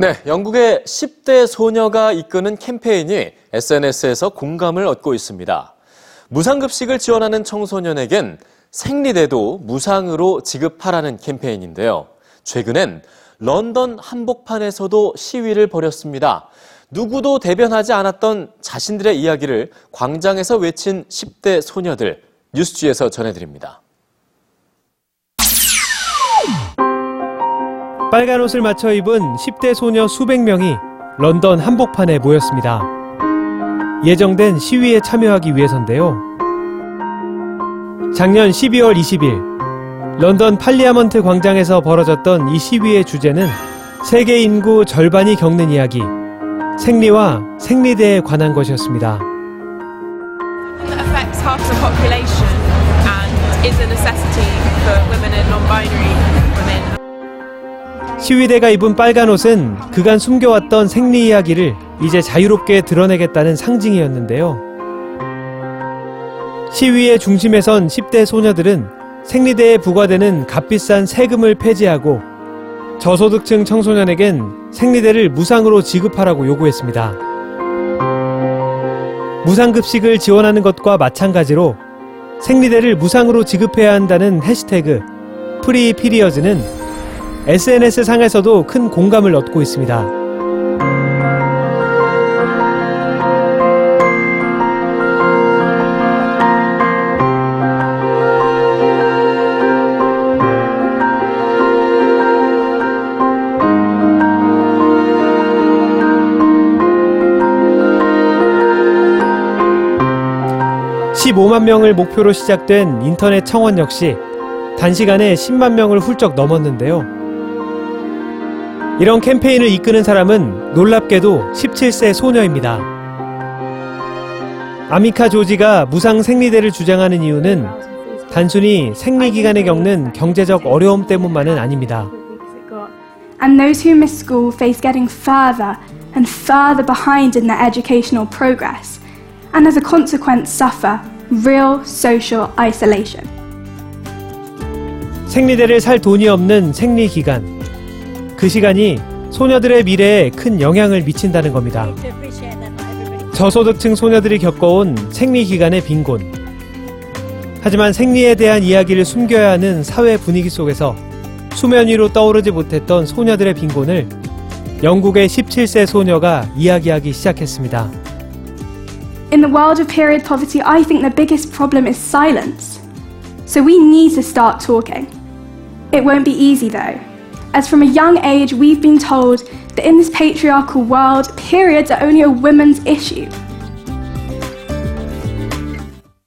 네, 영국의 10대 소녀가 이끄는 캠페인이 SNS에서 공감을 얻고 있습니다. 무상급식을 지원하는 청소년에겐 생리대도 무상으로 지급하라는 캠페인인데요. 최근엔 런던 한복판에서도 시위를 벌였습니다. 누구도 대변하지 않았던 자신들의 이야기를 광장에서 외친 10대 소녀들, 뉴스G에서 전해드립니다. 빨간 옷을 맞춰 입은 10대 소녀 수백 명이 런던 한복판에 모였습니다. 예정된 시위에 참여하기 위해서인데요. 작년 12월 20일 런던 팔리아먼트 광장에서 벌어졌던 이 시위의 주제는 세계 인구 절반이 겪는 이야기, 생리와 생리대에 관한 것이었습니다. 시위대가 입은 빨간 옷은 그간 숨겨왔던 생리 이야기를 이제 자유롭게 드러내겠다는 상징이었는데요. 시위의 중심에선 10대 소녀들은 생리대에 부과되는 값비싼 세금을 폐지하고 저소득층 청소년에겐 생리대를 무상으로 지급하라고 요구했습니다. 무상급식을 지원하는 것과 마찬가지로 생리대를 무상으로 지급해야 한다는 해시태그 프리 피리어즈는 SNS 상에서도 큰 공감을 얻고 있습니다. (15만 명을) 목표로 시작된 인터넷 청원 역시 단시간에 (10만 명을) 훌쩍 넘었는데요. 이런 캠페인을 이끄는 사람은 놀랍게도 17세 소녀입니다. 아미카 조지가 무상 생리대를 주장하는 이유는 단순히 생리기간에 겪는 경제적 어려움 때문만은 아닙니다. And those who miss school face getting further and further behind in their educational progress and as a consequence suffer real social isolation. 생리대를 살 돈이 없는 생리기간. 그 시간이 소녀들의 미래에 큰 영향을 미친다는 겁니다. 저소득층 소녀들이 겪어온 생리기간의 빈곤. 하지만 생리에 대한 이야기를 숨겨야 하는 사회 분위기 속에서 수면 위로 떠오르지 못했던 소녀들의 빈곤을 영국의 17세 소녀가 이야기하기 시작했습니다. In the world of period poverty, I think the biggest problem is silence. So we need to start talking. It won't be easy though. As from a young age, we've been told that in this patriarchal world, periods are only a women's issue.